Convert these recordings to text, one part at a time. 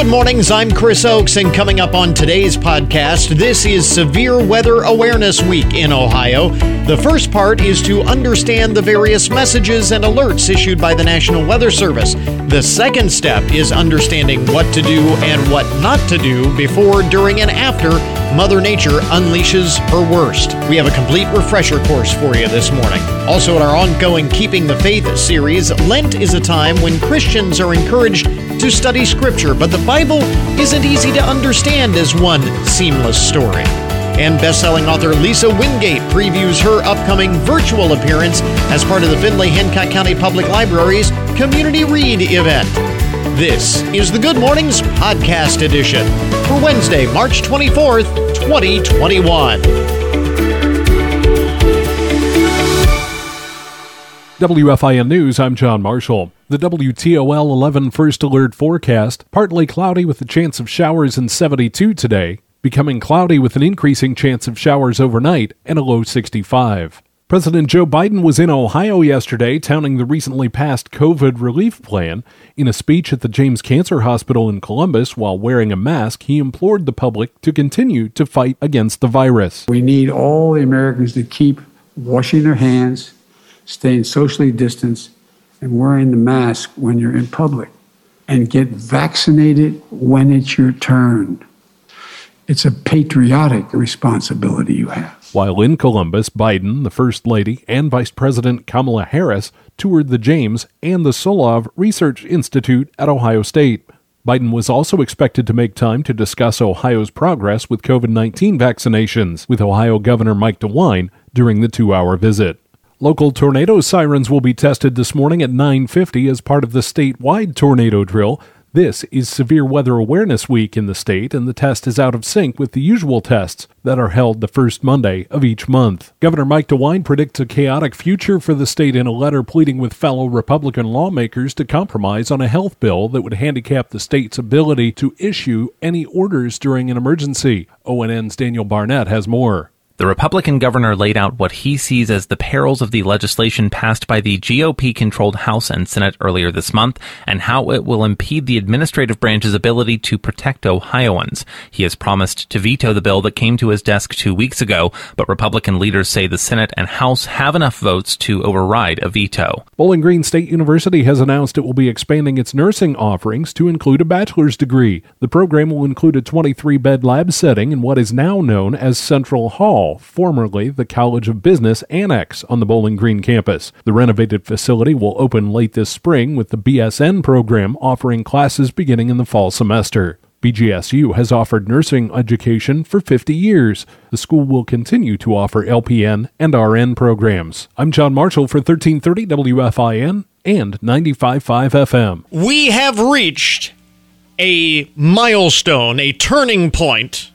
Good mornings, I'm Chris Oaks, and coming up on today's podcast, this is Severe Weather Awareness Week in Ohio. The first part is to understand the various messages and alerts issued by the National Weather Service. The second step is understanding what to do and what not to do before, during, and after Mother Nature unleashes her worst. We have a complete refresher course for you this morning. Also, in our ongoing Keeping the Faith series, Lent is a time when Christians are encouraged to study Scripture, but the Bible isn't easy to understand as one seamless story. And best-selling author Lisa Wingate previews her upcoming virtual appearance as part of the Findlay-Hancock County Public Library's Community Read event. This is the Good Mornings Podcast Edition for Wednesday, March 24th, 2021. WFIN News, I'm John Marshall. The WTOL 11 First Alert forecast, partly cloudy with a chance of showers in 72 today, becoming cloudy with an increasing chance of showers overnight and a low 65. President Joe Biden was in Ohio yesterday touting the recently passed COVID relief plan. In a speech at the James Cancer Hospital in Columbus while wearing a mask, he implored the public to continue to fight against the virus. We need all the Americans to keep washing their hands, staying socially distanced, and wearing the mask when you're in public, and get vaccinated when it's your turn. It's a patriotic responsibility you have. While in Columbus, Biden, the First Lady, and Vice President Kamala Harris toured the James and the Solove Research Institute at Ohio State. Biden was also expected to make time to discuss Ohio's progress with COVID-19 vaccinations with Ohio Governor Mike DeWine during the two-hour visit. Local tornado sirens will be tested this morning at 9:50 as part of the statewide tornado drill. This is Severe Weather Awareness Week in the state, and the test is out of sync with the usual tests that are held the first Monday of each month. Governor Mike DeWine predicts a chaotic future for the state in a letter pleading with fellow Republican lawmakers to compromise on a health bill that would handicap the state's ability to issue any orders during an emergency. ONN's Daniel Barnett has more. The Republican governor laid out what he sees as the perils of the legislation passed by the GOP-controlled House and Senate earlier this month and how it will impede the administrative branch's ability to protect Ohioans. He has promised to veto the bill that came to his desk 2 weeks ago, but Republican leaders say the Senate and House have enough votes to override a veto. Bowling Green State University has announced it will be expanding its nursing offerings to include a bachelor's degree. The program will include a 23-bed lab setting in what is now known as Central Hall, formerly the College of Business Annex on the Bowling Green campus. The renovated facility will open late this spring with the BSN program offering classes beginning in the fall semester. BGSU has offered nursing education for 50 years. The school will continue to offer LPN and RN programs. I'm John Marshall for 1330 WFIN and 95.5 FM. We have reached a milestone, a turning point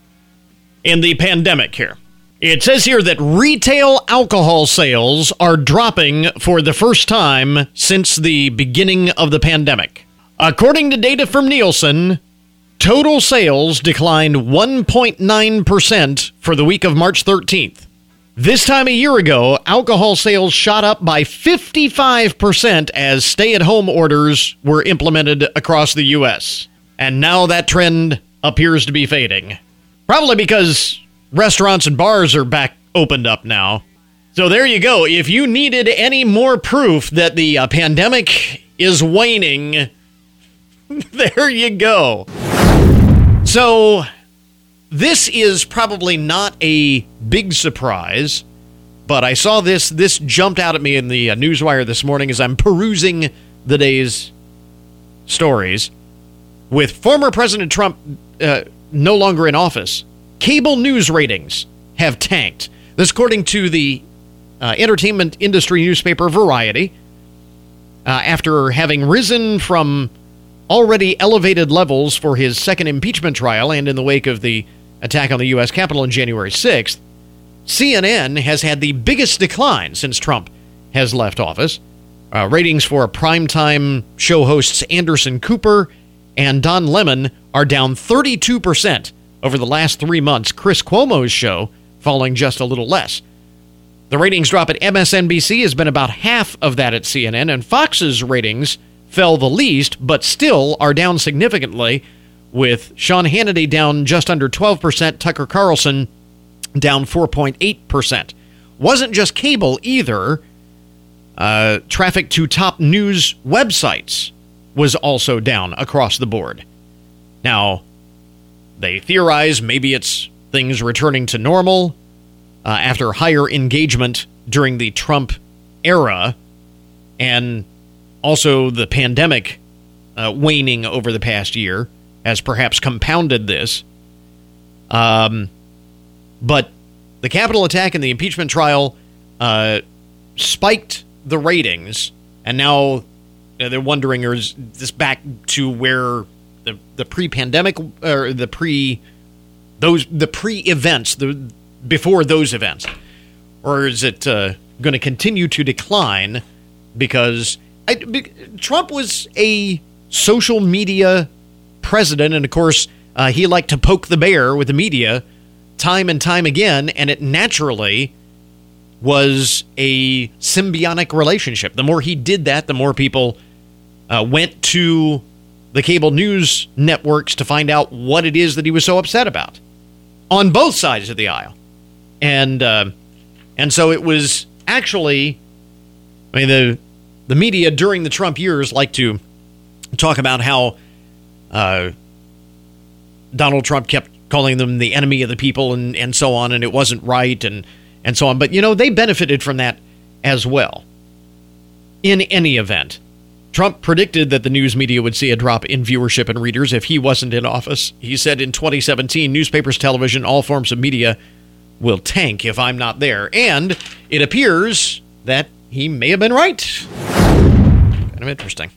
in the pandemic here. It says here that retail alcohol sales are dropping for the first time since the beginning of the pandemic. According to data from Nielsen, total sales declined 1.9% for the week of March 13th. This time a year ago, alcohol sales shot up by 55% as stay-at-home orders were implemented across the U.S. And now that trend appears to be fading. Probably because restaurants and bars are back opened up now. So there you go. If you needed any more proof that the pandemic is waning, there you go. So this is probably not a big surprise, but I saw this jumped out at me in the newswire this morning as I'm perusing the day's stories. With former President Trump no longer in office, cable news ratings have tanked. This according to the entertainment industry newspaper Variety, after having risen from already elevated levels for his second impeachment trial and in the wake of the attack on the U.S. Capitol on January 6th, CNN has had the biggest decline since Trump has left office. Ratings for primetime show hosts Anderson Cooper and Don Lemon are down 32%. Over the last 3 months, Chris Cuomo's show falling just a little less. The ratings drop at MSNBC has been about half of that at CNN, and Fox's ratings fell the least, but still are down significantly, with Sean Hannity down just under 12%, Tucker Carlson down 4.8%. Wasn't just cable either. Traffic to top news websites was also down across the board. Now, they theorize maybe it's things returning to normal after higher engagement during the Trump era and also the pandemic waning over the past year has perhaps compounded this. But the Capitol attack and the impeachment trial spiked the ratings, and now they're wondering, is this back to where the pre-pandemic or the pre-events, before those events, or is it going to continue to decline? Because Trump was a social media president, and of course he liked to poke the bear with the media time and time again, and it naturally was a symbiotic relationship. The more he did that, the more people went to the cable news networks to find out what it is that he was so upset about on both sides of the aisle. And so it was actually, I mean, the media during the Trump years like to talk about how Donald Trump kept calling them the enemy of the people and so on, and it wasn't right and so on. But, you know, they benefited from that as well. In any event, Trump predicted that the news media would see a drop in viewership and readers if he wasn't in office. He said in 2017, newspapers, television, all forms of media will tank if I'm not there. And it appears that he may have been right. Kind of interesting.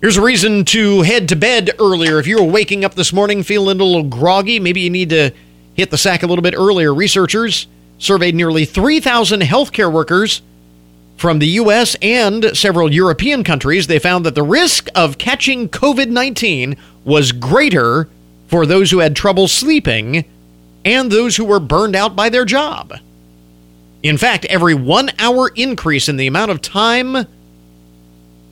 Here's a reason to head to bed earlier. If you were waking up this morning feeling a little groggy, maybe you need to hit the sack a little bit earlier. Researchers surveyed nearly 3,000 healthcare workers from the U.S. and several European countries. They found that the risk of catching COVID-19 was greater for those who had trouble sleeping and those who were burned out by their job. In fact, every 1 hour increase in the amount of time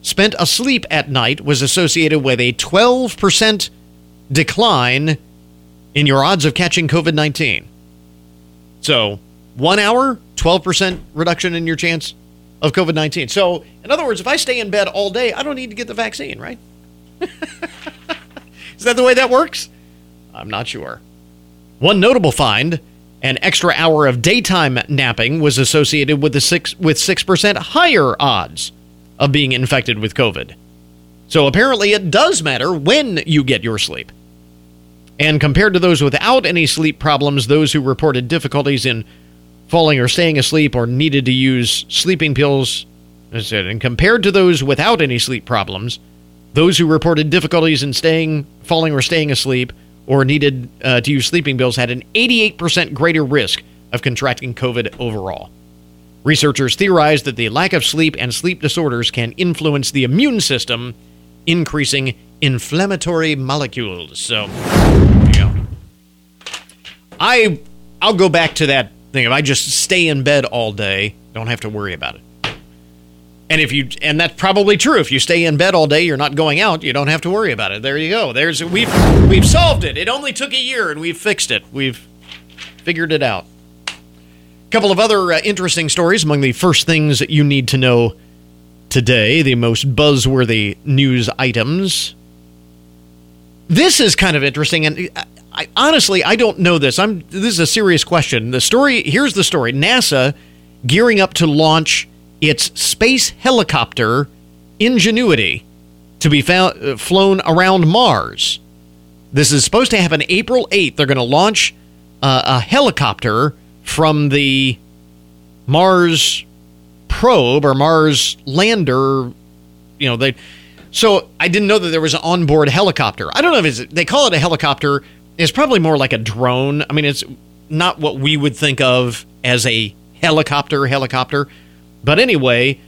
spent asleep at night was associated with a 12% decline in your odds of catching COVID-19. So 1 hour, 12% reduction in your chance of COVID-19. So, in other words, if I stay in bed all day, I don't need to get the vaccine, right? Is that the way that works? I'm not sure. One notable find, an extra hour of daytime napping was associated with 6% higher odds of being infected with COVID. So apparently it does matter when you get your sleep. And compared to those without any sleep problems, those who reported difficulties in falling or staying asleep or needed to use sleeping pills, and compared to those without any sleep problems, those who reported difficulties in falling or staying asleep or needed to use sleeping pills had an 88% greater risk of contracting COVID overall. Researchers theorize that the lack of sleep and sleep disorders can influence the immune system, increasing inflammatory molecules. So, yeah. I'll go back to that thing. If I just stay in bed all day, don't have to worry about it. And and that's probably true. If you stay in bed all day, you're not going out, you don't have to worry about it. There you go. We've solved it. It only took a year and we've fixed it. We've figured it out. Couple of other interesting stories among the first things that you need to know today, the most buzzworthy news items. This is kind of interesting, and I honestly, I don't know this. This is a serious question. Here's the story. NASA gearing up to launch its space helicopter, Ingenuity, to be flown around Mars. This is supposed to happen April 8th. They're going to launch a helicopter from the Mars probe or Mars lander, you know, so I didn't know that there was an onboard helicopter. I don't know if they call it a helicopter. It's probably more like a drone. I mean, it's not what we would think of as a helicopter. But anyway,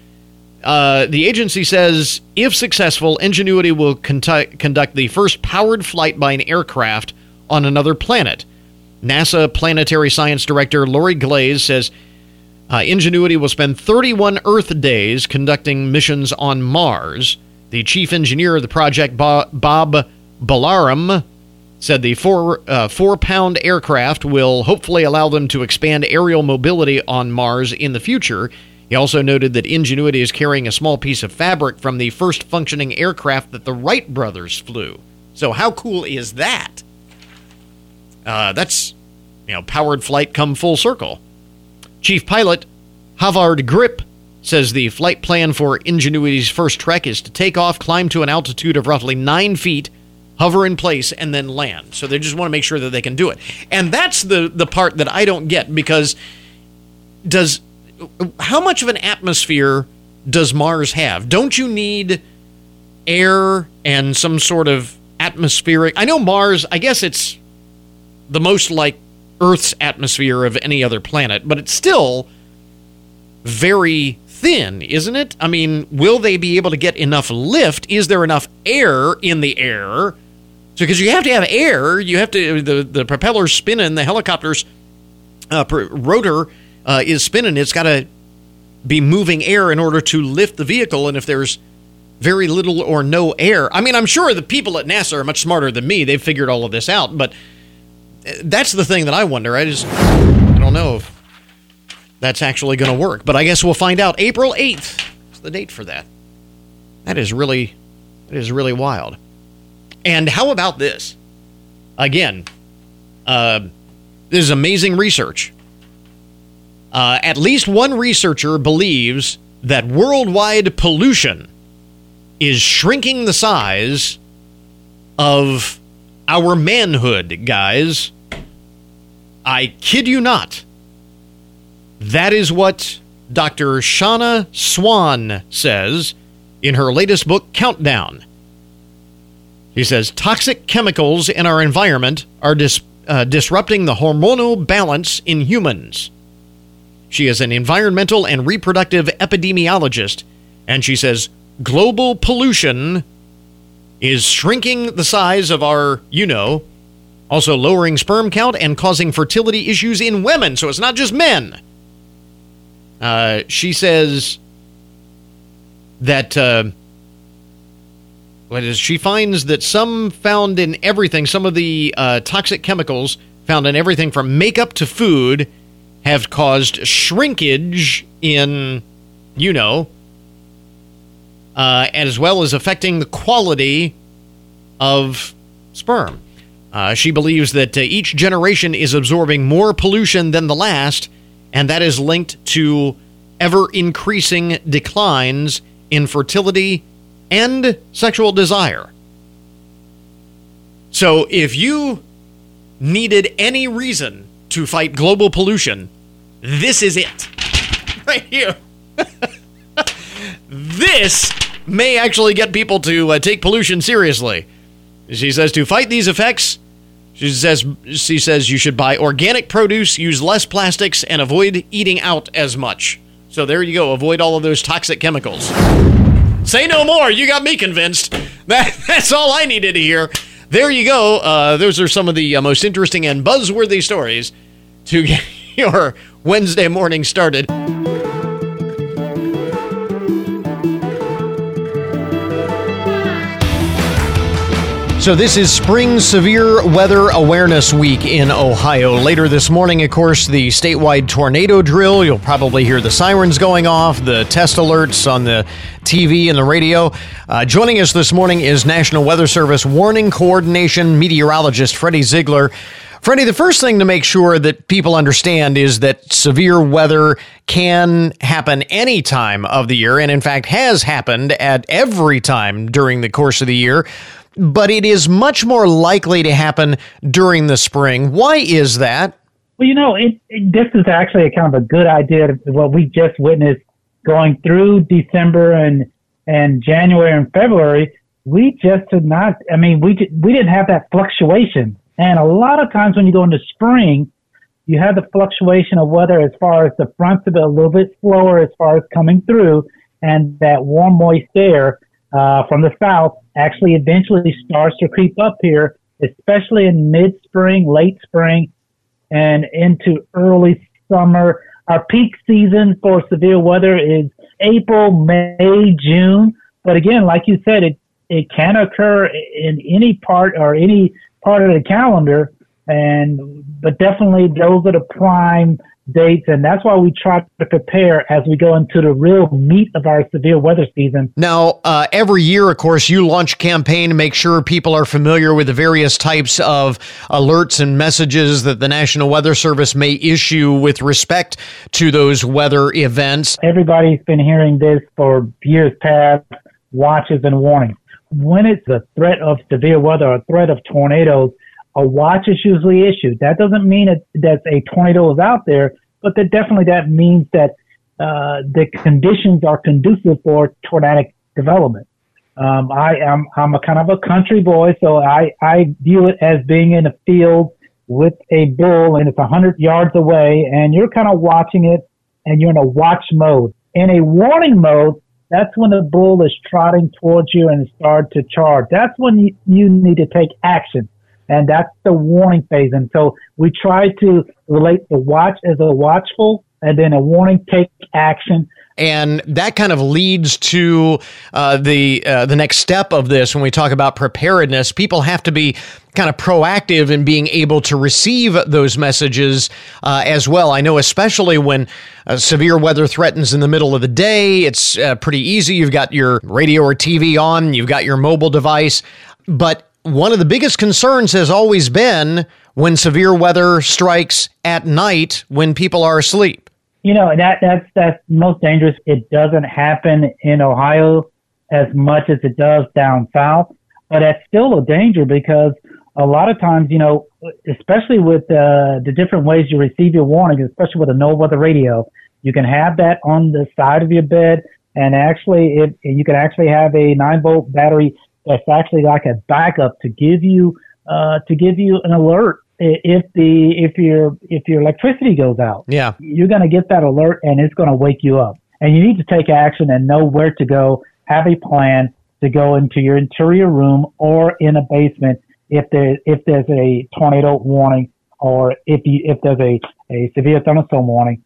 the agency says, if successful, Ingenuity will conduct the first powered flight by an aircraft on another planet. NASA Planetary Science Director Lori Glaze says Ingenuity will spend 31 Earth days conducting missions on Mars. The chief engineer of the project, Bob Ballaram said the four-pound aircraft will hopefully allow them to expand aerial mobility on Mars in the future. He also noted that Ingenuity is carrying a small piece of fabric from the first functioning aircraft that the Wright brothers flew. So how cool is that? That's, powered flight come full circle. Chief Pilot Havard Grip says the flight plan for Ingenuity's first trek is to take off, climb to an altitude of roughly 9 feet, hover in place, and then land. So they just want to make sure that they can do it. And that's the part that I don't get, because how much of an atmosphere does Mars have? Don't you need air and some sort of atmospheric? I know Mars, I guess it's the most like Earth's atmosphere of any other planet, but it's still very thin, isn't it? I mean, will they be able to get enough lift? Is there enough air in the air? So, because you have to have air, you have to, the propellers spinning, the helicopter's rotor is spinning. It's got to be moving air in order to lift the vehicle. And if there's very little or no air, I mean, I'm sure the people at NASA are much smarter than me. They've figured all of this out, but that's the thing that I wonder. I don't know if that's actually going to work, but I guess we'll find out. April 8th is the date for that. That is really wild. And how about this? Again, this is amazing research. At least one researcher believes that worldwide pollution is shrinking the size of our manhood, guys. I kid you not. That is what Dr. Shauna Swan says in her latest book, Countdown. She says, toxic chemicals in our environment are disrupting the hormonal balance in humans. She is an environmental and reproductive epidemiologist, and she says global pollution is shrinking the size of our, also lowering sperm count and causing fertility issues in women. So it's not just men. She says that, she finds that some of the toxic chemicals found in everything from makeup to food have caused shrinkage in, as well as affecting the quality of sperm. She believes that each generation is absorbing more pollution than the last, and that is linked to ever-increasing declines in fertility and sexual desire. So if you needed any reason to fight global pollution, this is it. Right here. This may actually get people to take pollution seriously. She says to fight these effects, she says you should buy organic produce, use less plastics, and avoid eating out as much. So there you go. Avoid all of those toxic chemicals. Say no more. You got me convinced. That's all I needed to hear. There you go. Those are some of the most interesting and buzzworthy stories to get your Wednesday morning started. So this is Spring Severe Weather Awareness Week in Ohio. Later this morning, of course, the statewide tornado drill. You'll probably hear the sirens going off, the test alerts on the TV and the radio. Joining us this morning is National Weather Service Warning Coordination Meteorologist Freddie Ziegler. Freddie, the first thing to make sure that people understand is that severe weather can happen any time of the year, and in fact has happened at every time during the course of the year. But it is much more likely to happen during the spring. Why is that? Well, this is actually a kind of a good idea of what we just witnessed going through December and January and February. We just did not, we didn't have that fluctuation. And a lot of times when you go into spring, you have the fluctuation of weather as far as the fronts a little bit slower as far as coming through, and that warm, moist air from the south actually eventually starts to creep up here, especially in mid-spring, late spring, and into early summer. Our peak season for severe weather is April, May, June. But again, like you said, it it can occur in any part of the calendar, but definitely those are the prime dates, and that's why we try to prepare as we go into the real meat of our severe weather season. Now, every year, of course, you launch a campaign to make sure people are familiar with the various types of alerts and messages that the National Weather Service may issue with respect to those weather events. Everybody's been hearing this for years past, watches and warnings. When it's a threat of severe weather or a threat of tornadoes, a watch is usually issued. That doesn't mean that a tornado is out there, but that means that the conditions are conducive for tornadic development. I'm a kind of a country boy, so I view it as being in a field with a bull, and it's 100 yards away, and you're kind of watching it, and you're in a watch mode. In a warning mode, that's when the bull is trotting towards you and starts to charge. That's when you need to take action. And that's the warning phase. And so we try to relate the watch as a watchful, and then a warning, take action. And that kind of leads to the next step of this. When we talk about preparedness, people have to be kind of proactive in being able to receive those messages as well. I know, especially when severe weather threatens in the middle of the day, it's pretty easy. You've got your radio or TV on, you've got your mobile device, but one of the biggest concerns has always been when severe weather strikes at night when people are asleep. You know, that's most dangerous. It doesn't happen in Ohio as much as it does down south, but that's still a danger because a lot of times, you know, especially with the different ways you receive your warnings, especially with a no-weather radio, you can have that on the side of your bed, and actually you can actually have a 9-volt battery that's actually like a backup to give you an alert if your electricity goes out. Yeah, you're going to get that alert, and it's going to wake you up. And you need to take action and know where to go. Have a plan to go into your interior room or in a basement if there's a tornado warning, or if there's a severe thunderstorm warning.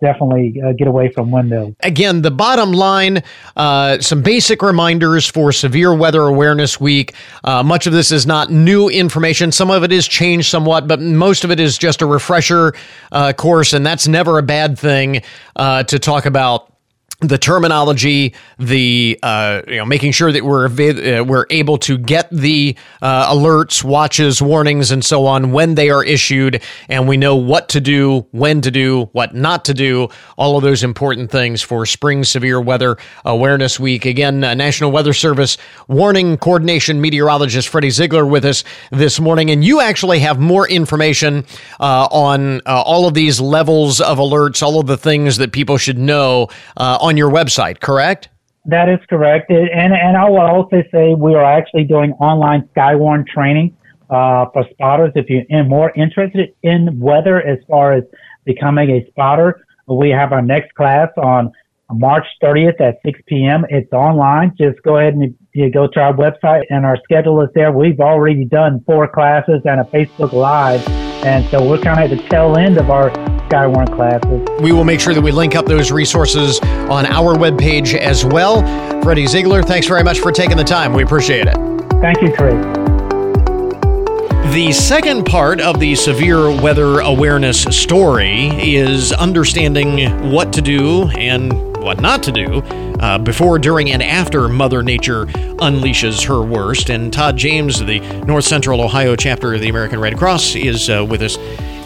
Definitely get away from windows. Again, the bottom line, some basic reminders for Severe Weather Awareness Week. Much of this is not new information. Some of it is changed somewhat, but most of it is just a refresher course, and that's never a bad thing to talk about. The terminology, making sure that we're able to get the alerts, watches, warnings, and so on when they are issued, and we know what to do, when to do, what not to do, all of those important things for Spring Severe Weather Awareness Week. Again, National Weather Service Warning Coordination Meteorologist Freddie Ziegler with us this morning, and you actually have more information on all of these levels of alerts, all of the things that people should know on your website, correct? That is correct. And I will also say we are actually doing online Skywarn training for spotters. If you're more interested in weather as far as becoming a spotter, we have our next class on March 30th at 6 p.m. It's online. Just go ahead and you go to our website, and our schedule is there. We've already done 4 classes and a Facebook Live. And so we're kind of at the tail end of our Skywarn classes. We will make sure that we link up those resources on our webpage as well. Freddie Ziegler, thanks very much for taking the time. We appreciate it. Thank you, Chris. The second part of the severe weather awareness story is understanding what to do and what not to do before, during, and after Mother Nature unleashes her worst. And Todd James, the North Central Ohio chapter of the American Red Cross, is with us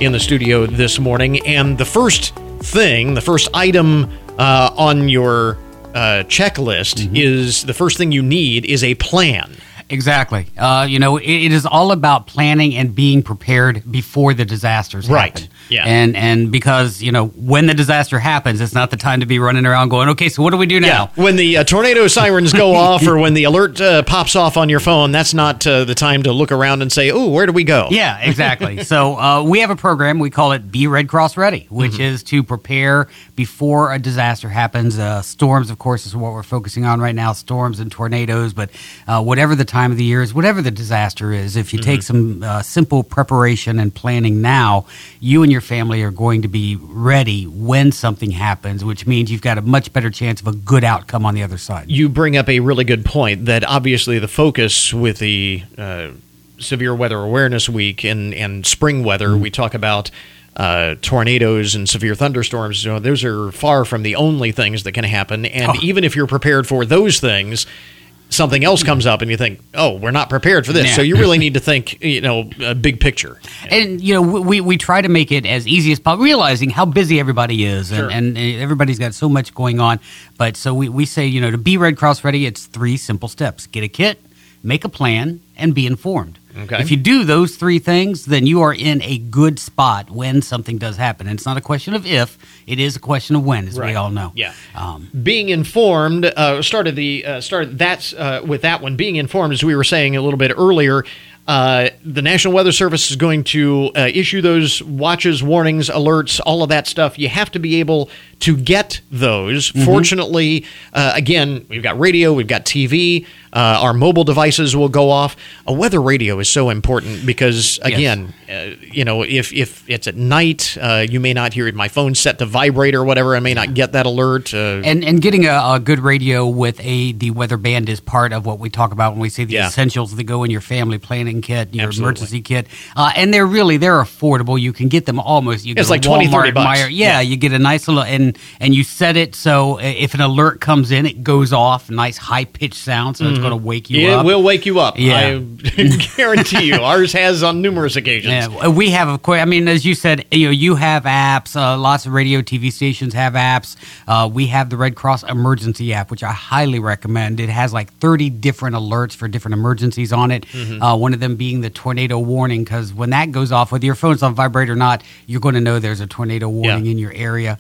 in the studio this morning. And the first thing, the first item on your checklist is the first thing you need is a plan. Exactly. It is all about planning and being prepared before the disasters happen. Right. Yeah. And because, when the disaster happens, it's not the time to be running around going, okay, so what do we do now? Yeah. When the tornado sirens go off, or when the alert pops off on your phone, that's not the time to look around and say, oh, where do we go? Yeah, exactly. So we have a program, we call it Be Red Cross Ready, which is to prepare before a disaster happens. Storms, of course, is what we're focusing on right now, storms and tornadoes, but whatever the time of the year is, whatever the disaster is, if you take some simple preparation and planning now, you and your family are going to be ready when something happens, which means you've got a much better chance of a good outcome on the other side. You bring up a really good point that obviously the focus with the Severe Weather Awareness Week and spring weather, we talk about tornadoes and severe thunderstorms. You know, those are far from the only things that can happen. And even if you're prepared for those things, something else comes up and you think, oh, we're not prepared for this. So you really need to think, you know, a big picture. And, you know, we try to make it as easy as possible, realizing how busy everybody is. Sure. And everybody's got so much going on. But so we say, you know, to be Red Cross ready, it's three simple steps. Get a kit, make a plan, and be informed. Okay. If you do those three things, then you are in a good spot when something does happen. And it's not a question of if, it is a question of when, as we all know. Yeah. Being informed, with that one. Being informed, as we were saying a little bit earlier, the National Weather Service is going to issue those watches, warnings, alerts, all of that stuff. You have to be able to get those. Fortunately, again, we've got radio, we've got TV, our mobile devices will go off. A weather radio is so important because, again, you know, if it's at night, you may not hear it. My phone's set to vibrate or whatever. I may not get that alert. And getting a good radio with the weather band is part of what we talk about when we say the essentials that go in your family planning kit, your emergency kit, and they're affordable. You can get them almost. You get it's like Walmart, 20, $30. Yeah, you get a nice little and you set it so if an alert comes in, it goes off. Nice high pitched sound, so it's going to wake you up. It will wake you up. Yeah. I guarantee you. Ours has on numerous occasions. Yeah, we have, of course. I mean, as you said, you know, you have apps. Lots of radio, TV stations have apps. We have the Red Cross Emergency app, which I highly recommend. It has like 30 different alerts for different emergencies on it. One of them being the tornado warning, because when that goes off, whether your phone's on vibrate or not, you're going to know there's a tornado warning in your area.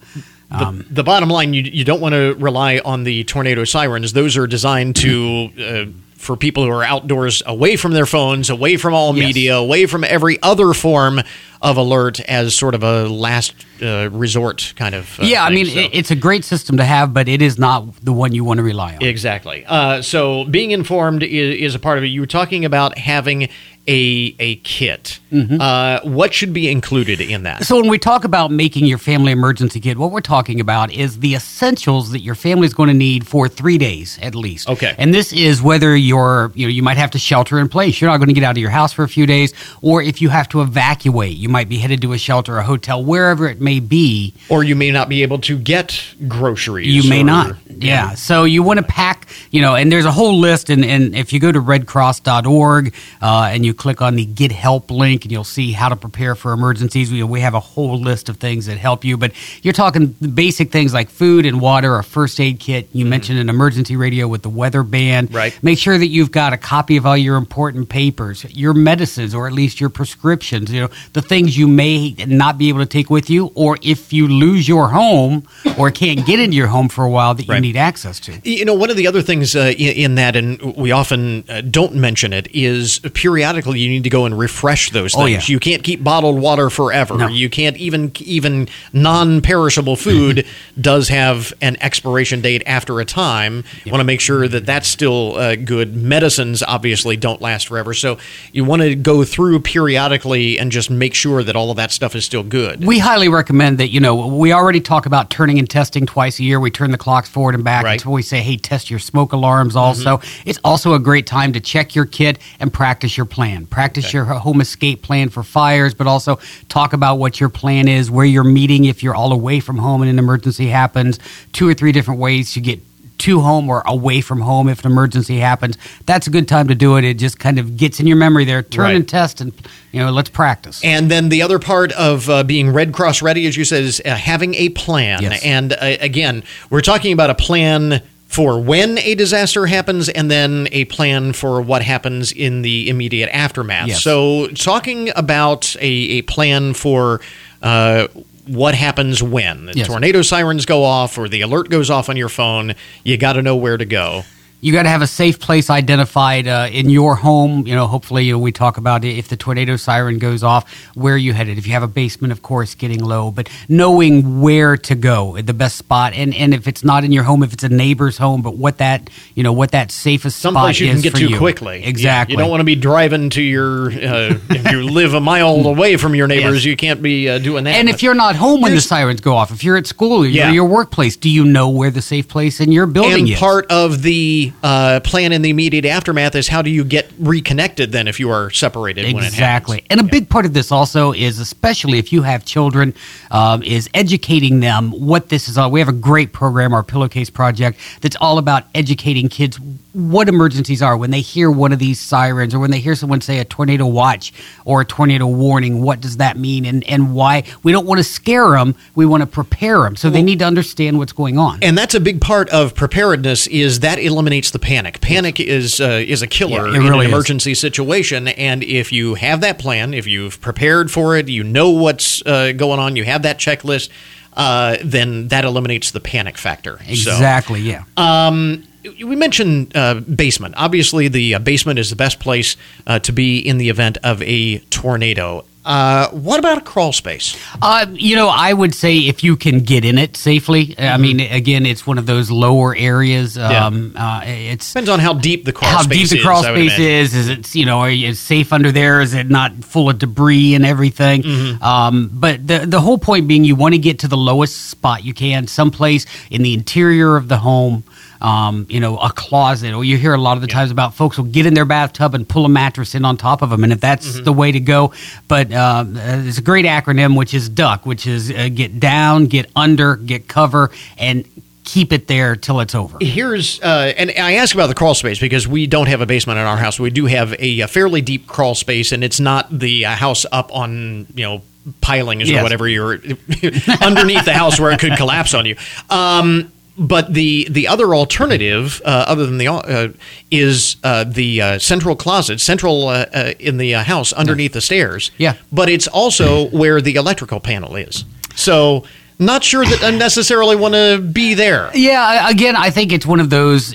The bottom line, you don't want to rely on the tornado sirens. Those are designed to for people who are outdoors, away from their phones, away from all media, away from every other form of alert, as sort of a last resort kind of thing. I mean, it's a great system to have, but it is not the one you want to rely on. Exactly. So being informed is a part of it. You were talking about having a kit. What should be included in that? So when we talk about making your family emergency kit, what we're talking about is the essentials that your family is going to need for 3 days at least. Okay. And this is whether you might have to shelter in place. You're not going to get out of your house for a few days, or if you have to evacuate, you might be headed to a shelter, a hotel, wherever it may be. Or you may not be able to get groceries. You may not. Yeah. So you want to pack, you know, and there's a whole list. And if you go to redcross.org and you click on the Get Help link, and you'll see how to prepare for emergencies. We have a whole list of things that help you, but you're talking basic things like food and water, a first aid kit. You mentioned an emergency radio with the weather band. Right. Make sure that you've got a copy of all your important papers, your medicines, or at least your prescriptions, you know, the things you may not be able to take with you, or if you lose your home or can't get into your home for a while, that you need access to. You know, one of the other things in that, and we often don't mention it, is periodically you need to go and refresh those things. Oh, yeah. You can't keep bottled water forever. No. You can't even non-perishable food does have an expiration date after a time. You want to make sure that that's still good. Medicines obviously don't last forever. So you want to go through periodically and just make sure that all of that stuff is still good. We highly recommend that, you know, we already talk about turning and testing twice a year. We turn the clocks forward and back until we say, hey, test your smoke alarms also. It's also a great time to check your kit and practice your plan. Practice your home escape plan for fires, but also talk about what your plan is, where you're meeting if you're all away from home and an emergency happens, 2 or 3 different ways to get to home or away from home if an emergency happens. That's a good time to do it. It just kind of gets in your memory there. Turn and test, and you know, let's practice. And then the other part of being Red Cross ready, as you said, is having a plan. Yes. And again, we're talking about a plan for when a disaster happens, and then a plan for what happens in the immediate aftermath. Yes. So talking about a plan for what happens when the tornado sirens go off or the alert goes off on your phone, you got to know where to go. You got to have a safe place identified in your home. You know, hopefully we talk about if the tornado siren goes off, where you headed. If you have a basement, of course, getting low, but knowing where to go, the best spot. And if it's not in your home, if it's a neighbor's home, but what that, you know, what that safest someplace spot you can get to quickly. Exactly. You don't want to be driving to your, if you live a mile away from your neighbors, yes. You can't be doing that. And if you're not home when the sirens go off, if you're at school or you're your workplace, do you know where the safe place in your building is? Part of the plan in the immediate aftermath is how do you get reconnected then if you are separated when it happens. Exactly. And a big part of this also is, especially if you have children, is educating them what this is all. We have a great program, our Pillowcase Project, that's all about educating kids what emergencies are. When they hear one of these sirens or when they hear someone say a tornado watch or a tornado warning, what does that mean and why? We don't want to scare them. We want to prepare them. So they need to understand what's going on. And that's a big part of preparedness is that eliminates the panic. Panic is a killer in an emergency situation, and if you have that plan, if you've prepared for it, you know what's going on, you have that checklist, then that eliminates the panic factor. Exactly, so, we mentioned basement. Obviously, the basement is the best place to be in the event of a tornado. What about a crawl space? I would say if you can get in it safely. Mm-hmm. I mean, again, it's one of those lower areas. It depends on how deep the crawl space is. How deep the crawl space is. Is it, are you safe under there? Is it not full of debris and everything? Mm-hmm. But the whole point being you want to get to the lowest spot you can, someplace in the interior of the home. A closet, or you hear a lot of the times about folks will get in their bathtub and pull a mattress in on top of them, and if that's the way to go. But it's a great acronym, which is DUCK, which is get down, get under, get cover, and keep it there till it's over. Here's and I ask about the crawl space because we don't have a basement in our house. We do have a fairly deep crawl space, and it's not the house up on, pilings or whatever you're underneath the house where it could collapse on you. But the other alternative, other than the is the central closet, in the house underneath the stairs. Yeah. But it's also where the electrical panel is. So not sure that I necessarily want to be there. Yeah, again, I think it's one of those,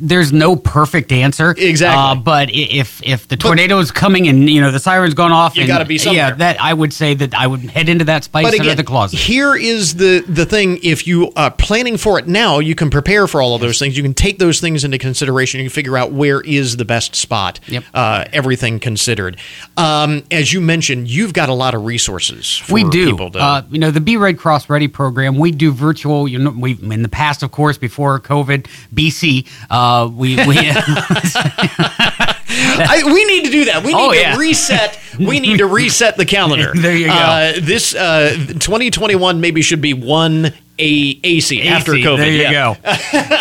there's no perfect answer. Exactly. But if the tornado is coming and, the siren's gone off. You got to be somewhere. Yeah, I would say that I would head into that space under the closet. Here is the thing. If you are planning for it now, you can prepare for all of those things. You can take those things into consideration. You can figure out where is the best spot, everything considered. As you mentioned, you've got a lot of resources for people. The Be Red Cross Ready program, we do virtual. We in the past, of course, before COVID, BC, we need to do that. We need to reset. We need to reset the calendar. There you go. This 2021 maybe should be one. AC after COVID. There you go.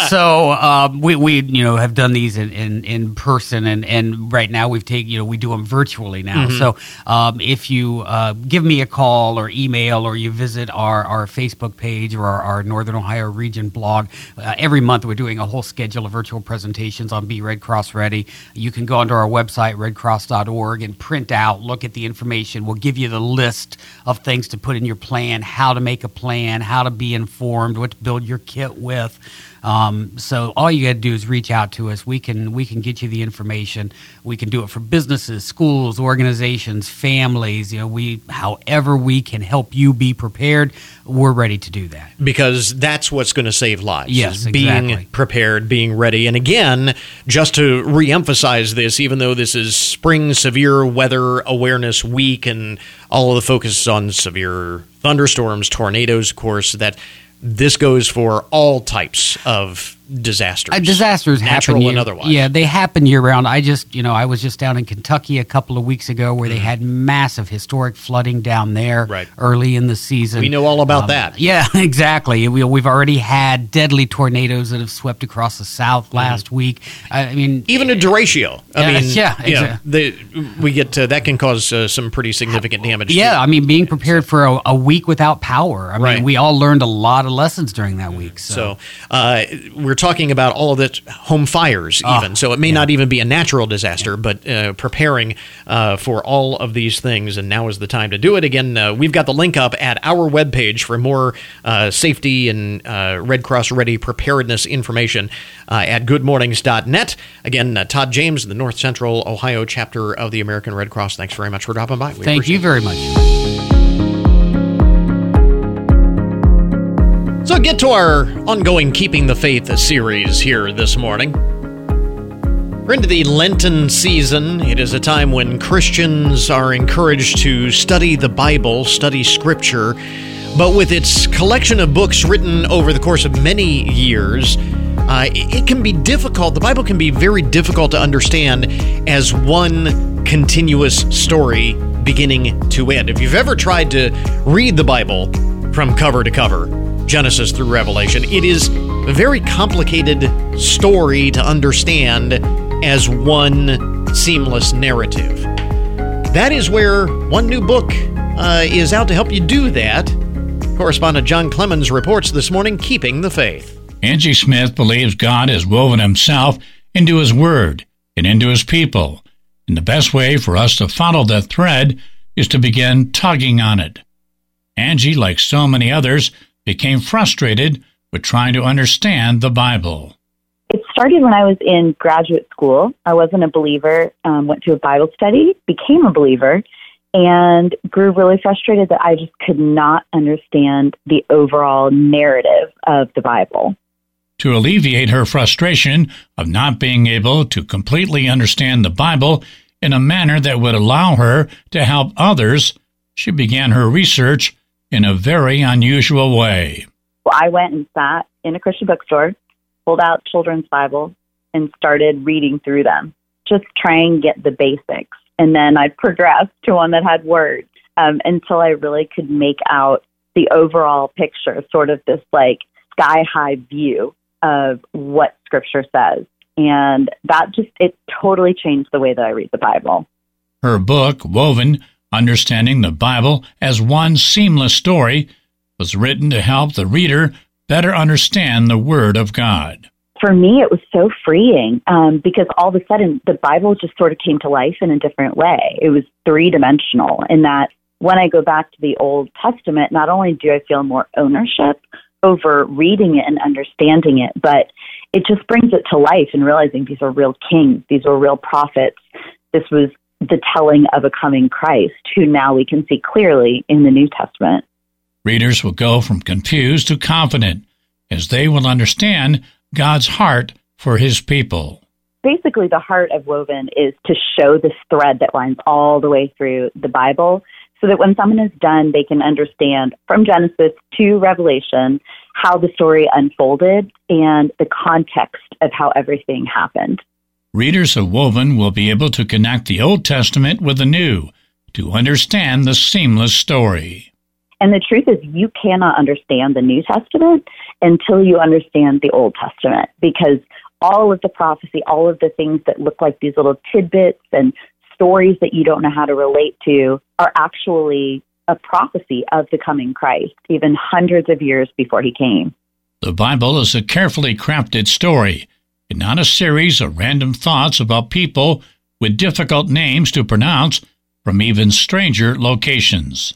So we have done these in person, and right now we've taken we do them virtually now. Mm-hmm. So if you give me a call or email, or you visit our Facebook page or our Northern Ohio region blog, every month we're doing a whole schedule of virtual presentations on Be Red Cross Ready. You can go onto our website redcross.org and print out, look at the information. We'll give you the list of things to put in your plan, how to make a plan, how to be informed, what to build your kit with. So all you got to do is reach out to us. We can get you the information. We can do it for businesses, schools, organizations, families. However we can help you be prepared, we're ready to do that. Because that's what's going to save lives. Yes, exactly. Being prepared, being ready. And again, just to reemphasize this, even though this is Spring Severe Weather Awareness Week and all of the focus is on severe thunderstorms, tornadoes, of course, that this goes for all types of disasters. Disasters happen, natural and otherwise. Yeah, they happen year round. I just, I was just down in Kentucky a couple of weeks ago where they had massive historic flooding down there early in the season. We know all about that. Yeah, exactly. We've already had deadly tornadoes that have swept across the South last week. I mean, even a derecho. We get to, that can cause some pretty significant damage. Yeah, too. I mean, being prepared for a week without power. I mean, we all learned a lot of lessons during that week. So we're you're talking about all of the home fires even. So it may not even be a natural disaster, but preparing for all of these things. And now is the time to do it. Again, we've got the link up at our webpage for more safety and Red Cross Ready preparedness information at goodmornings.net. Again, Todd James, the North Central Ohio chapter of the American Red Cross. Thanks very much for dropping by. Thank you very much. So get to our ongoing Keeping the Faith series here this morning. We're into the Lenten season. It is a time when Christians are encouraged to study the Bible, study Scripture. But with its collection of books written over the course of many years, it can be difficult. The Bible can be very difficult to understand as one continuous story beginning to end. If you've ever tried to read the Bible from cover to cover, Genesis through Revelation, it is a very complicated story to understand as one seamless narrative. That is where one new book is out to help you do that. Correspondent John Clemens reports this morning, Keeping the Faith. Angie Smith believes God has woven himself into his word and into his people. And the best way for us to follow that thread is to begin tugging on it. Angie, like so many others, became frustrated with trying to understand the Bible. It started when I was in graduate school. I wasn't a believer, went to a Bible study, became a believer, and grew really frustrated that I just could not understand the overall narrative of the Bible. To alleviate her frustration of not being able to completely understand the Bible in a manner that would allow her to help others, she began her research in a very unusual way. Well, I went and sat in a Christian bookstore, pulled out children's Bibles, and started reading through them, just trying to get the basics. And then I progressed to one that had words until I really could make out the overall picture, sort of this like sky-high view of what Scripture says. And that just, it totally changed the way that I read the Bible. Her book, Woven, Understanding the Bible as One Seamless Story, was written to help the reader better understand the Word of God. For me, it was so freeing because all of a sudden the Bible just sort of came to life in a different way. It was three-dimensional in that when I go back to the Old Testament, not only do I feel more ownership over reading it and understanding it, but it just brings it to life and realizing these are real kings, these were real prophets. This was the telling of a coming Christ, who now we can see clearly in the New Testament. Readers will go from confused to confident as they will understand God's heart for his people. Basically, the heart of Woven is to show this thread that runs all the way through the Bible so that when someone is done, they can understand from Genesis to Revelation how the story unfolded and the context of how everything happened. Readers of Woven will be able to connect the Old Testament with the New to understand the seamless story. And the truth is, you cannot understand the New Testament until you understand the Old Testament, because all of the prophecy, all of the things that look like these little tidbits and stories that you don't know how to relate to are actually a prophecy of the coming Christ, even hundreds of years before he came. The Bible is a carefully crafted story, and not a series of random thoughts about people with difficult names to pronounce from even stranger locations.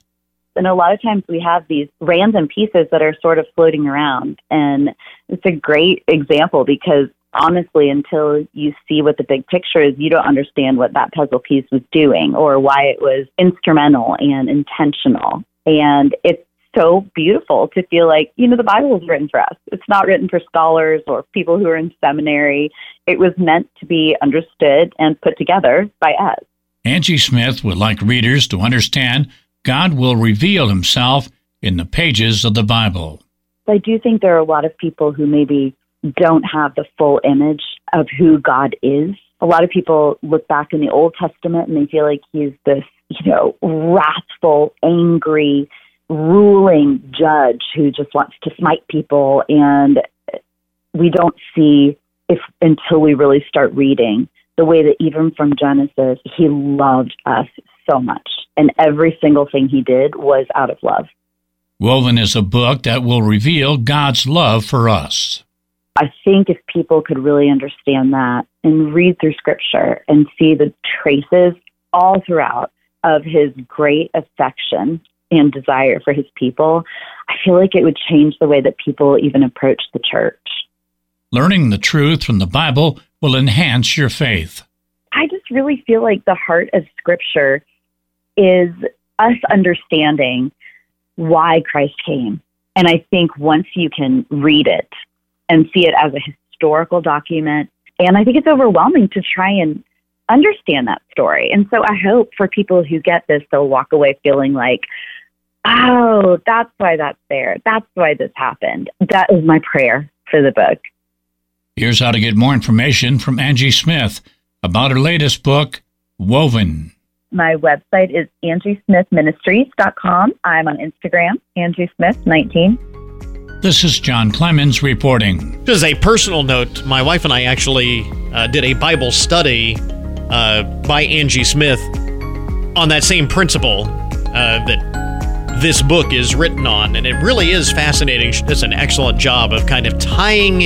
And a lot of times we have these random pieces that are sort of floating around, and it's a great example because honestly, until you see what the big picture is, you don't understand what that puzzle piece was doing or why it was instrumental and intentional. And it's so beautiful to feel like, you know, the Bible was written for us. It's not written for scholars or people who are in seminary. It was meant to be understood and put together by us. Angie Smith would like readers to understand God will reveal himself in the pages of the Bible. I do think there are a lot of people who maybe don't have the full image of who God is. A lot of people look back in the Old Testament and they feel like he's this, you know, wrathful, angry, ruling judge who just wants to smite people, and we don't see if until we really start reading the way that even from Genesis, he loved us so much, and every single thing he did was out of love. Woven is a book that will reveal God's love for us. I think if people could really understand that and read through scripture and see the traces all throughout of his great affection and desire for his people, I feel like it would change the way that people even approach the church. Learning the truth from the Bible will enhance your faith. I just really feel like the heart of scripture is us understanding why Christ came. And I think once you can read it and see it as a historical document, and I think it's overwhelming to try and understand that story. And so I hope for people who get this, they'll walk away feeling like, oh, that's why that's there. That's why this happened. That is my prayer for the book. Here's how to get more information from Angie Smith about her latest book, Woven. My website is angiesmithministries.com. I'm on Instagram, angiesmith19. This is John Clemens reporting. Just a personal note, my wife and I actually did a Bible study by Angie Smith on that same principle that this book is written on. And it really is fascinating. She does an excellent job of kind of tying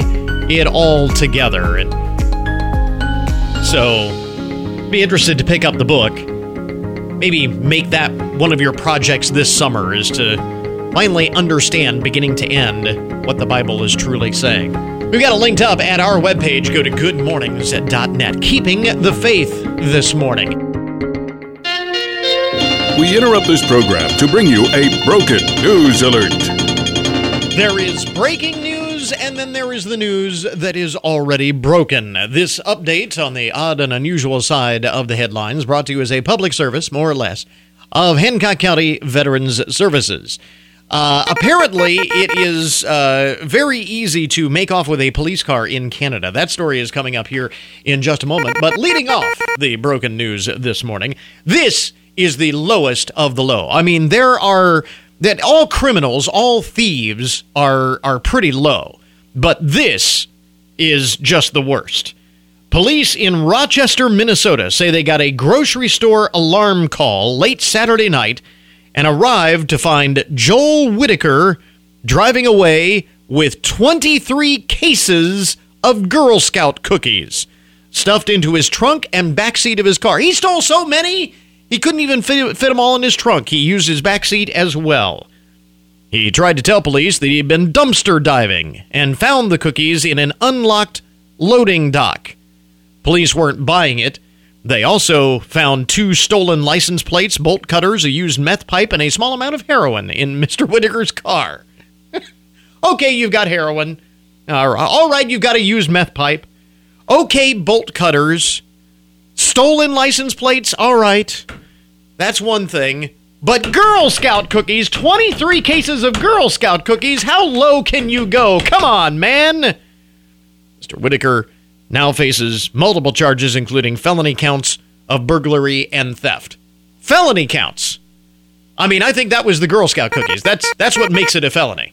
it all together. And so be interested to pick up the book. Maybe make that one of your projects this summer, is to finally understand beginning to end what the Bible is truly saying. We've got it linked up at our webpage. Go to goodmornings.net. Keeping the faith this morning. We interrupt this program to bring you a broken news alert. There is breaking news, and then there is the news that is already broken. This update on the odd and unusual side of the headlines brought to you as a public service, more or less, of Hancock County Veterans Services. Apparently, it is very easy to make off with a police car in Canada. That story is coming up here in just a moment. But leading off the broken news this morning, this is the lowest of the low. I mean, all criminals, all thieves are pretty low. But this is just the worst. Police in Rochester, Minnesota say they got a grocery store alarm call late Saturday night and arrived to find Joel Whitaker driving away with 23 cases of Girl Scout cookies stuffed into his trunk and backseat of his car. He stole so many, he couldn't even fit them all in his trunk. He used his backseat as well. He tried to tell police that he'd been dumpster diving and found the cookies in an unlocked loading dock. Police weren't buying it. They also found 2 stolen license plates, bolt cutters, a used meth pipe, and a small amount of heroin in Mr. Whitaker's car. Okay, you've got heroin. All right, you've got a used meth pipe. Okay, bolt cutters. Stolen license plates, all right. That's one thing. But Girl Scout cookies, 23 cases of Girl Scout cookies, how low can you go? Come on, man. Mr. Whitaker now faces multiple charges, including felony counts of burglary and theft. Felony counts. I mean, I think that was the Girl Scout cookies. That's what makes it a felony.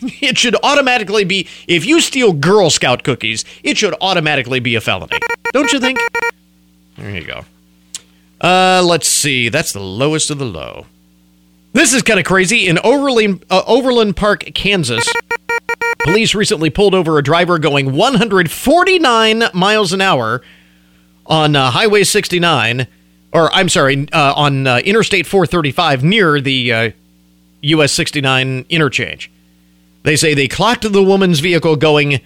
It should automatically be, if you steal Girl Scout cookies, it should automatically be a felony. Don't you think? There you go. Let's see. That's the lowest of the low. This is kind of crazy. In Overland Park, Kansas, police recently pulled over a driver going 149 miles an hour on Highway 69, on Interstate 435 near the US 69 interchange. They say they clocked the woman's vehicle going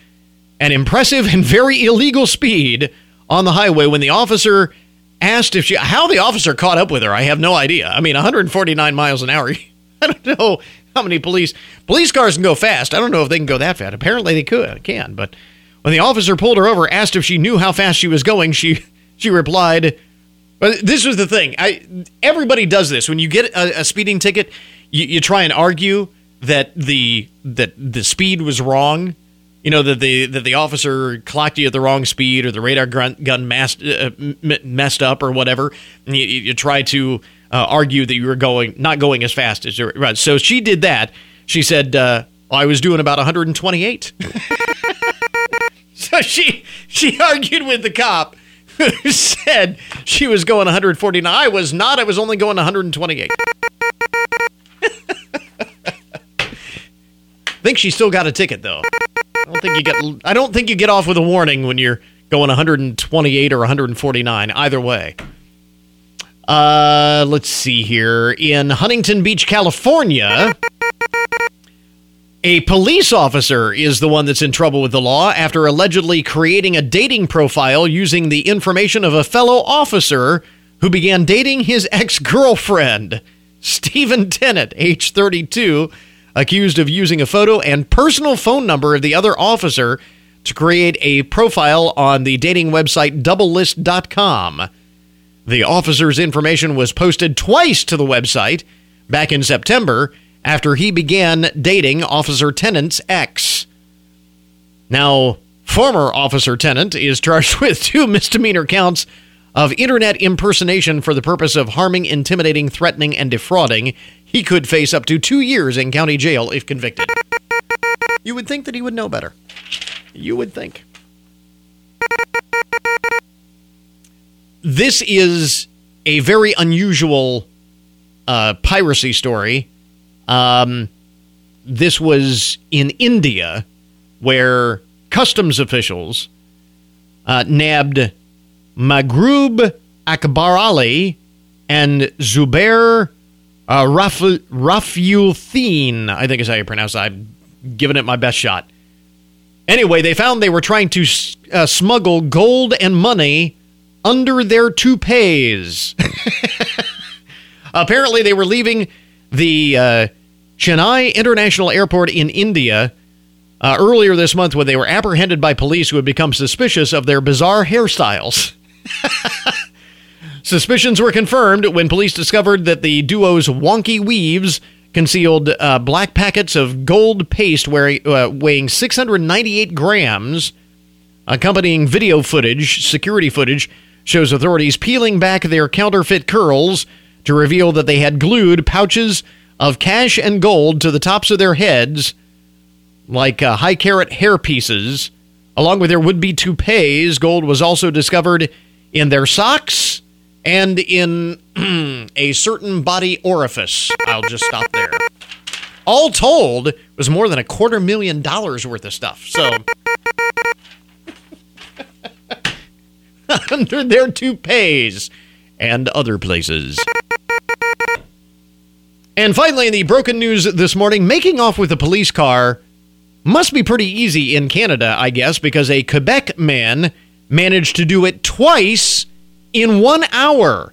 an impressive and very illegal speed on the highway. When the officer asked how the officer caught up with her, I have no idea. I mean, 149 miles an hour. I don't know how many police cars can go fast. I don't know if they can go that fast. Apparently they can. But when the officer pulled her over, asked if she knew how fast she was going, she replied, well, this was the thing. Everybody does this. When you get a speeding ticket, you try and argue that the speed was wrong. You know, that the officer clocked you at the wrong speed, or the radar gun messed up, or whatever. And you try to argue that you were not going as fast as you were. So she did that. She said, I was doing about 128. So she argued with the cop, who said she was going 149. I was not. I was only going 128. I think she still got a ticket, though. I don't think you get off with a warning when you're going 128 or 149. Either way. Let's see here. In Huntington Beach, California, a police officer is the one that's in trouble with the law after allegedly creating a dating profile using the information of a fellow officer who began dating his ex-girlfriend. Stephen Tennant, age 32, accused of using a photo and personal phone number of the other officer to create a profile on the dating website doublelist.com. The officer's information was posted twice to the website back in September after he began dating Officer Tennant's ex. Now, former Officer Tennant is charged with 2 misdemeanor counts of internet impersonation for the purpose of harming, intimidating, threatening, and defrauding. He could face up to 2 years in county jail if convicted. You would think that he would know better. You would think. This is a very unusual piracy story. This was in India, where customs officials nabbed Maghrub Akbar Ali and Zubair Rafiuddin, I think is how you pronounce it. I've given it my best shot. Anyway, they found they were trying to smuggle gold and money under their toupees. Apparently, they were leaving the Chennai International Airport in India earlier this month when they were apprehended by police who had become suspicious of their bizarre hairstyles. Suspicions were confirmed when police discovered that the duo's wonky weaves concealed black packets of gold paste weighing 698 grams. Accompanying video footage, security footage, shows authorities peeling back their counterfeit curls to reveal that they had glued pouches of cash and gold to the tops of their heads, like high carat hair pieces. Along with their would-be toupees, gold was also discovered in their socks and in a certain body orifice. I'll just stop there. All told, it was more than $250,000 worth of stuff, so... under their toupees and other places. And finally, in the broken news this morning, making off with a police car must be pretty easy in Canada, I guess, because a Quebec man managed to do it twice in 1 hour.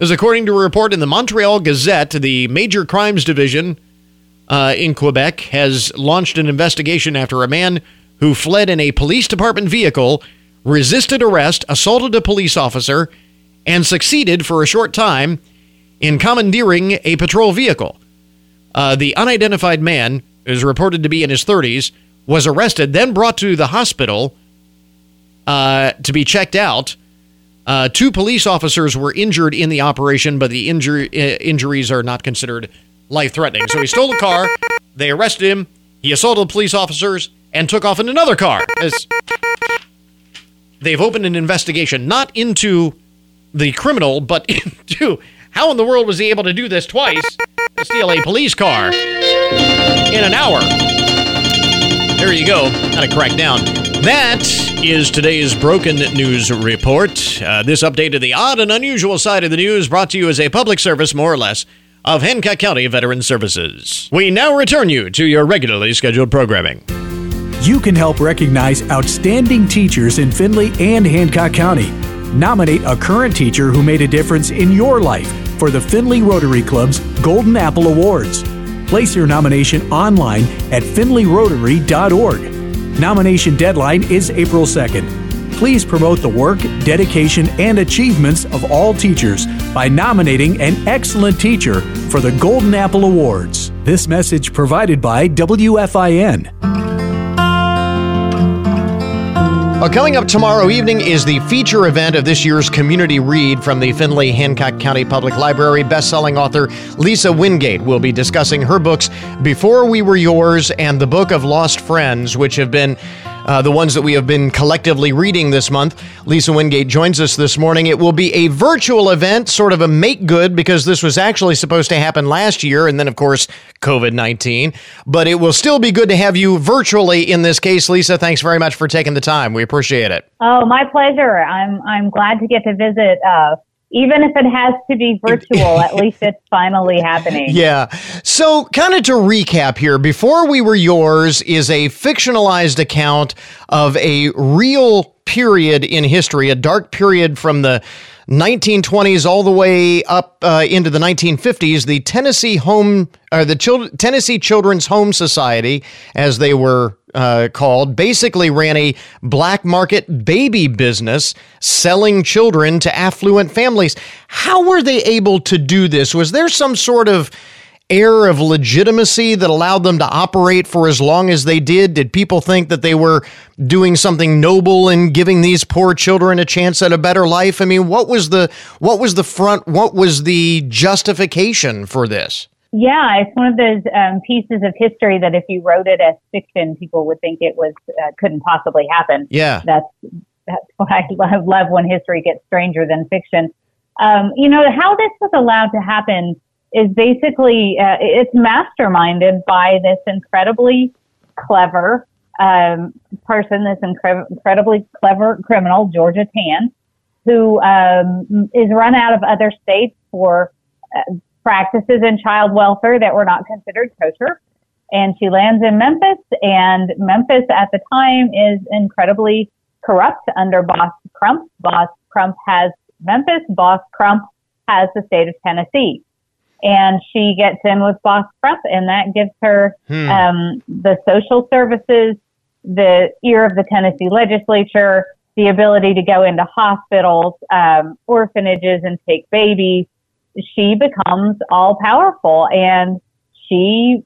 As according to a report in the Montreal Gazette, the Major Crimes Division in Quebec has launched an investigation after a man who fled in a police department vehicle, resisted arrest, assaulted a police officer, and succeeded for a short time in commandeering a patrol vehicle. The unidentified man, who's reported to be in his 30s, was arrested, then brought to the hospital to be checked out. 2 police officers were injured in the operation, but the injuries are not considered life-threatening. So he stole a car, they arrested him, he assaulted police officers, and took off in another car. They've opened an investigation, not into the criminal, but into how in the world was he able to do this twice, to steal a police car in an hour. There you go. Gotta crack down. That is today's Broken News Report. This update to the odd and unusual side of the news brought to you as a public service, more or less, of Hancock County Veterans Services. We now return you to your regularly scheduled programming. You can help recognize outstanding teachers in Findlay and Hancock County. Nominate a current teacher who made a difference in your life for the Findlay Rotary Club's Golden Apple Awards. Place your nomination online at findlayrotary.org. Nomination deadline is April 2nd. Please promote the work, dedication, and achievements of all teachers by nominating an excellent teacher for the Golden Apple Awards. This message provided by WFIN. Well, coming up tomorrow evening is the feature event of this year's Community Read from the Findlay-Hancock County Public Library. Best-selling author Lisa Wingate will be discussing her books Before We Were Yours and The Book of Lost Friends, which have been the ones that we have been collectively reading this month. Lisa Wingate joins us this morning. It will be a virtual event, sort of a make good, because this was actually supposed to happen last year, and then, of course, COVID-19. But it will still be good to have you virtually in this case. Lisa, thanks very much for taking the time. We appreciate it. Oh, my pleasure. I'm glad to get to visit. Even if it has to be virtual, at least it's finally happening. Yeah. So kind of to recap here, Before We Were Yours is a fictionalized account of a real period in history, a dark period from the 1920s all the way up into the 1950s, the Tennessee Children's Home Society, as they were called, basically ran a black market baby business selling children to affluent families. How were they able to do this? Was there some sort of air of legitimacy that allowed them to operate for as long as they did? Did people think that they were doing something noble and giving these poor children a chance at a better life? I mean, what was the front? What was the justification for this? Yeah, it's one of those pieces of history that if you wrote it as fiction, people would think it was couldn't possibly happen. Yeah, that's what I love when history gets stranger than fiction. You know, how this was allowed to happen is basically it's masterminded by this incredibly clever person, this incredibly clever criminal, Georgia Tan, who is run out of other states for practices in child welfare that were not considered kosher. And she lands in Memphis, and Memphis at the time is incredibly corrupt under Boss Crump. Boss Crump has Memphis. Boss Crump has the state of Tennessee. And she gets in with Boss Crump, and that gives her the social services, the ear of the Tennessee legislature, the ability to go into hospitals, orphanages, and take babies. She becomes all-powerful, and she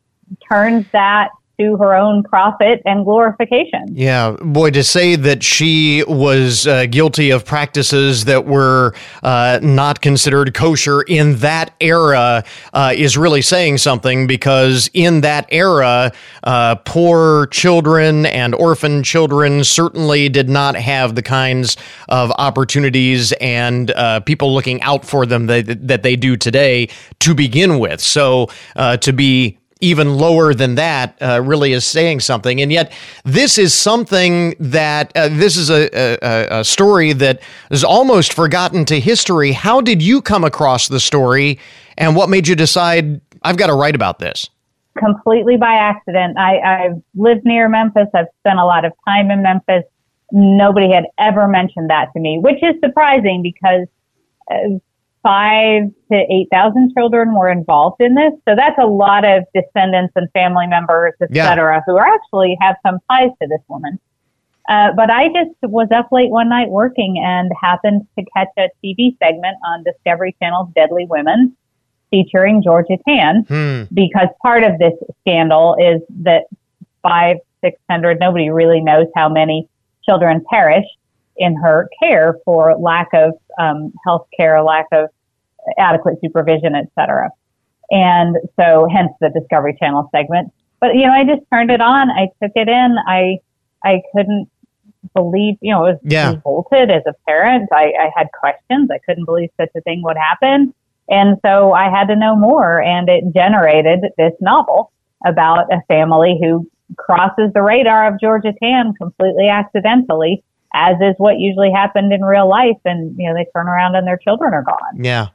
turns that to her own profit and glorification. Yeah, boy, to say that she was guilty of practices that were not considered kosher in that era is really saying something, because in that era, poor children and orphan children certainly did not have the kinds of opportunities and people looking out for them that they do today to begin with. So to be even lower than that really is saying something. And yet this is something that this is a story that is almost forgotten to history. How did you come across the story, and what made you decide I've got to write about this? Completely by accident. I've lived near Memphis. I've spent a lot of time in Memphis. Nobody had ever mentioned that to me, which is surprising because 5,000 to 8,000 children were involved in this. So that's a lot of descendants and family members, etc., who actually have some ties to this woman. But I just was up late one night working and happened to catch a TV segment on Discovery Channel's Deadly Women featuring Georgia Tan, because part of this scandal is that 500 to 600, nobody really knows how many children perish in her care for lack of health care, lack of adequate supervision, etc. And so hence the Discovery Channel segment. But, you know, I just turned it on. I took it in. I couldn't believe, you know, it was revolted as a parent. I had questions. I couldn't believe such a thing would happen. And so I had to know more. And it generated this novel about a family who crosses the radar of Georgia Tan completely accidentally, as is what usually happened in real life. And, you know, they turn around and their children are gone. Yeah.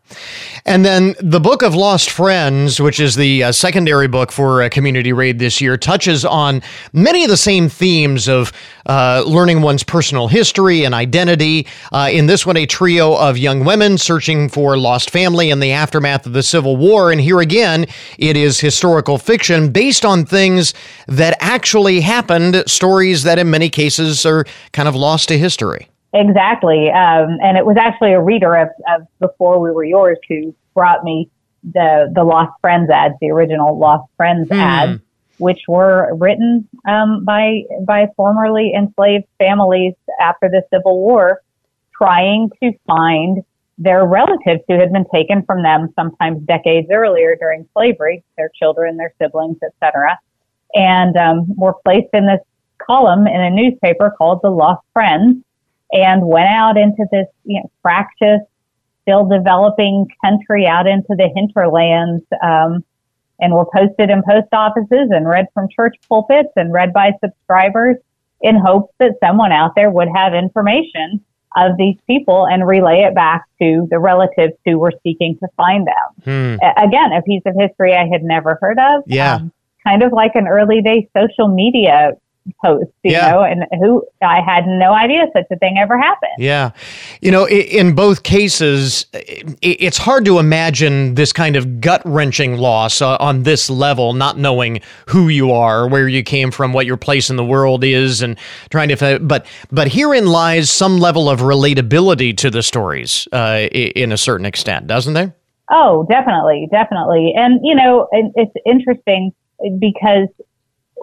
And then the Book of Lost Friends, which is the secondary book for Community Raid this year, touches on many of the same themes of learning one's personal history and identity. In this one, a trio of young women searching for lost family in the aftermath of the Civil War. And here again, it is historical fiction based on things that actually happened, stories that in many cases are kind of lost to history. Exactly. And it was actually a reader of Before We Were Yours who brought me the Lost Friends ads, the original Lost Friends ads, which were written by formerly enslaved families after the Civil War, trying to find their relatives who had been taken from them sometimes decades earlier during slavery, their children, their siblings, etc., and were placed in this column in a newspaper called The Lost Friends, and went out into this fractious, still developing country, out into the hinterlands, and were posted in post offices and read from church pulpits and read by subscribers in hopes that someone out there would have information of these people and relay it back to the relatives who were seeking to find them. Again, a piece of history I had never heard of. Yeah. Kind of like an early day social media post, you know, and who I had no idea such a thing ever happened. Yeah. You know, in both cases, it's hard to imagine this kind of gut-wrenching loss on this level, not knowing who you are, where you came from, what your place in the world is, and trying to, but herein lies some level of relatability to the stories in a certain extent, doesn't there? Oh, definitely. Definitely. And, you know, it's interesting because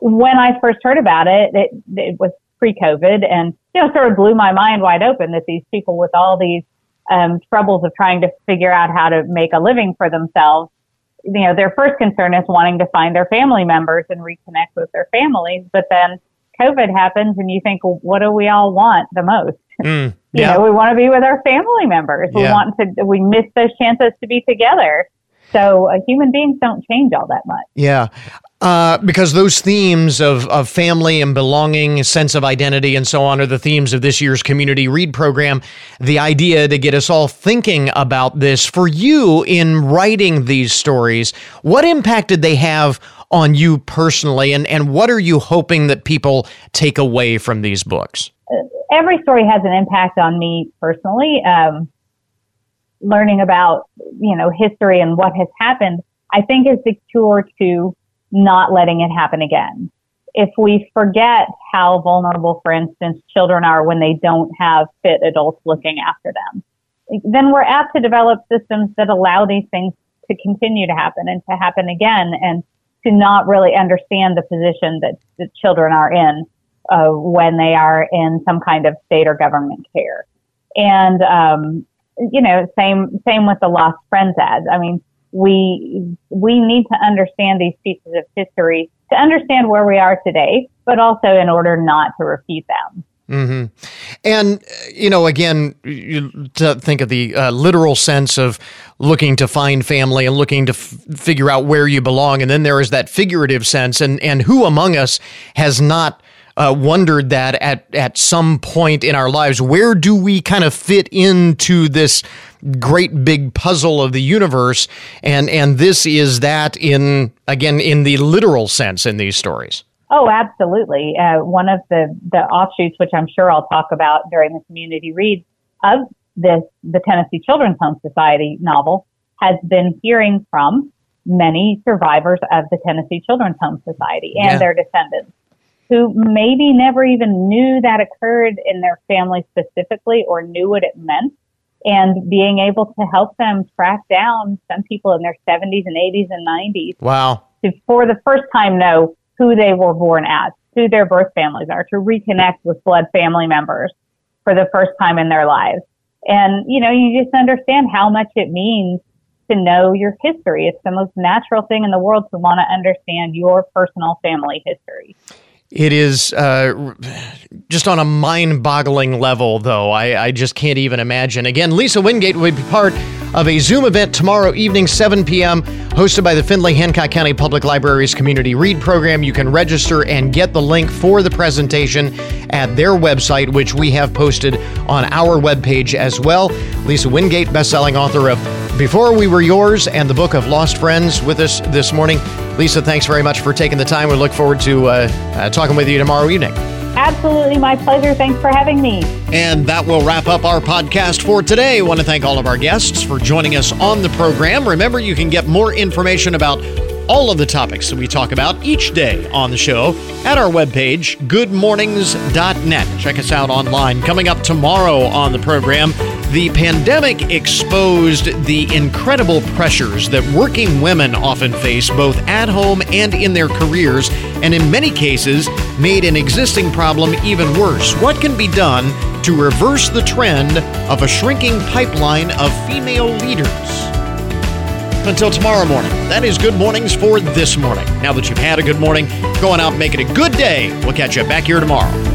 when I first heard about it, it was pre-COVID, and, you know, sort of blew my mind wide open that these people with all these troubles of trying to figure out how to make a living for themselves, you know, their first concern is wanting to find their family members and reconnect with their families. But then COVID happens and you think, well, what do we all want the most? You know, we want to be with our family members. Yeah. We miss those chances to be together. So human beings don't change all that much. Yeah. Because those themes of family and belonging, sense of identity, and so on are the themes of this year's Community Read program. The idea to get us all thinking about this. For you, in writing these stories, what impact did they have on you personally, and what are you hoping that people take away from these books? Every story has an impact on me personally. Learning about, you know, history and what has happened, I think, is the cure to not letting it happen again. If we forget how vulnerable, for instance, children are when they don't have fit adults looking after them, then we're apt to develop systems that allow these things to continue to happen and to happen again, and to not really understand the position that the children are in when they are in some kind of state or government care. And, you know, same with the Lost Friends ads. I mean, we need to understand these pieces of history to understand where we are today, but also in order not to repeat them. Mm-hmm. And, you know, again, to think of the literal sense of looking to find family and looking to figure out where you belong. And then there is that figurative sense. And who among us has not wondered that at some point in our lives, where do we kind of fit into this great big puzzle of the universe? And this is that in the literal sense in these stories. Oh, absolutely. One of the offshoots, which I'm sure I'll talk about during the community read of this, the Tennessee Children's Home Society novel, has been hearing from many survivors of the Tennessee Children's Home Society and their descendants, who maybe never even knew that occurred in their family specifically or knew what it meant, and being able to help them track down some people in their 70s and 80s and 90s. Wow. To, for the first time, know who they were born as, who their birth families are, to reconnect with blood family members for the first time in their lives. And, you know, you just understand how much it means to know your history. It's the most natural thing in the world to want to understand your personal family history. It is just on a mind-boggling level, though. I just can't even imagine. Again, Lisa Wingate will be part of a Zoom event tomorrow evening, 7 p.m., hosted by the Findlay-Hancock County Public Library's Community Read program. You can register and get the link for the presentation at their website, which we have posted on our webpage as well. Lisa Wingate, best-selling author of Before We Were Yours and the book of Lost Friends, with us this morning. Lisa, thanks very much for taking the time. We look forward to talking with you tomorrow evening. Absolutely. My pleasure. Thanks for having me. And that will wrap up our podcast for today. I want to thank all of our guests for joining us on the program. Remember, you can get more information about all of the topics that we talk about each day on the show at our webpage, goodmornings.net. Check us out online. Coming up tomorrow on the program, the pandemic exposed the incredible pressures that working women often face, both at home and in their careers, and in many cases made an existing problem even worse. What can be done to reverse the trend of a shrinking pipeline of female leaders? up until tomorrow morning. That is Good Mornings for this morning. Now that you've had a good morning, go on out and make it a good day. We'll catch you back here tomorrow.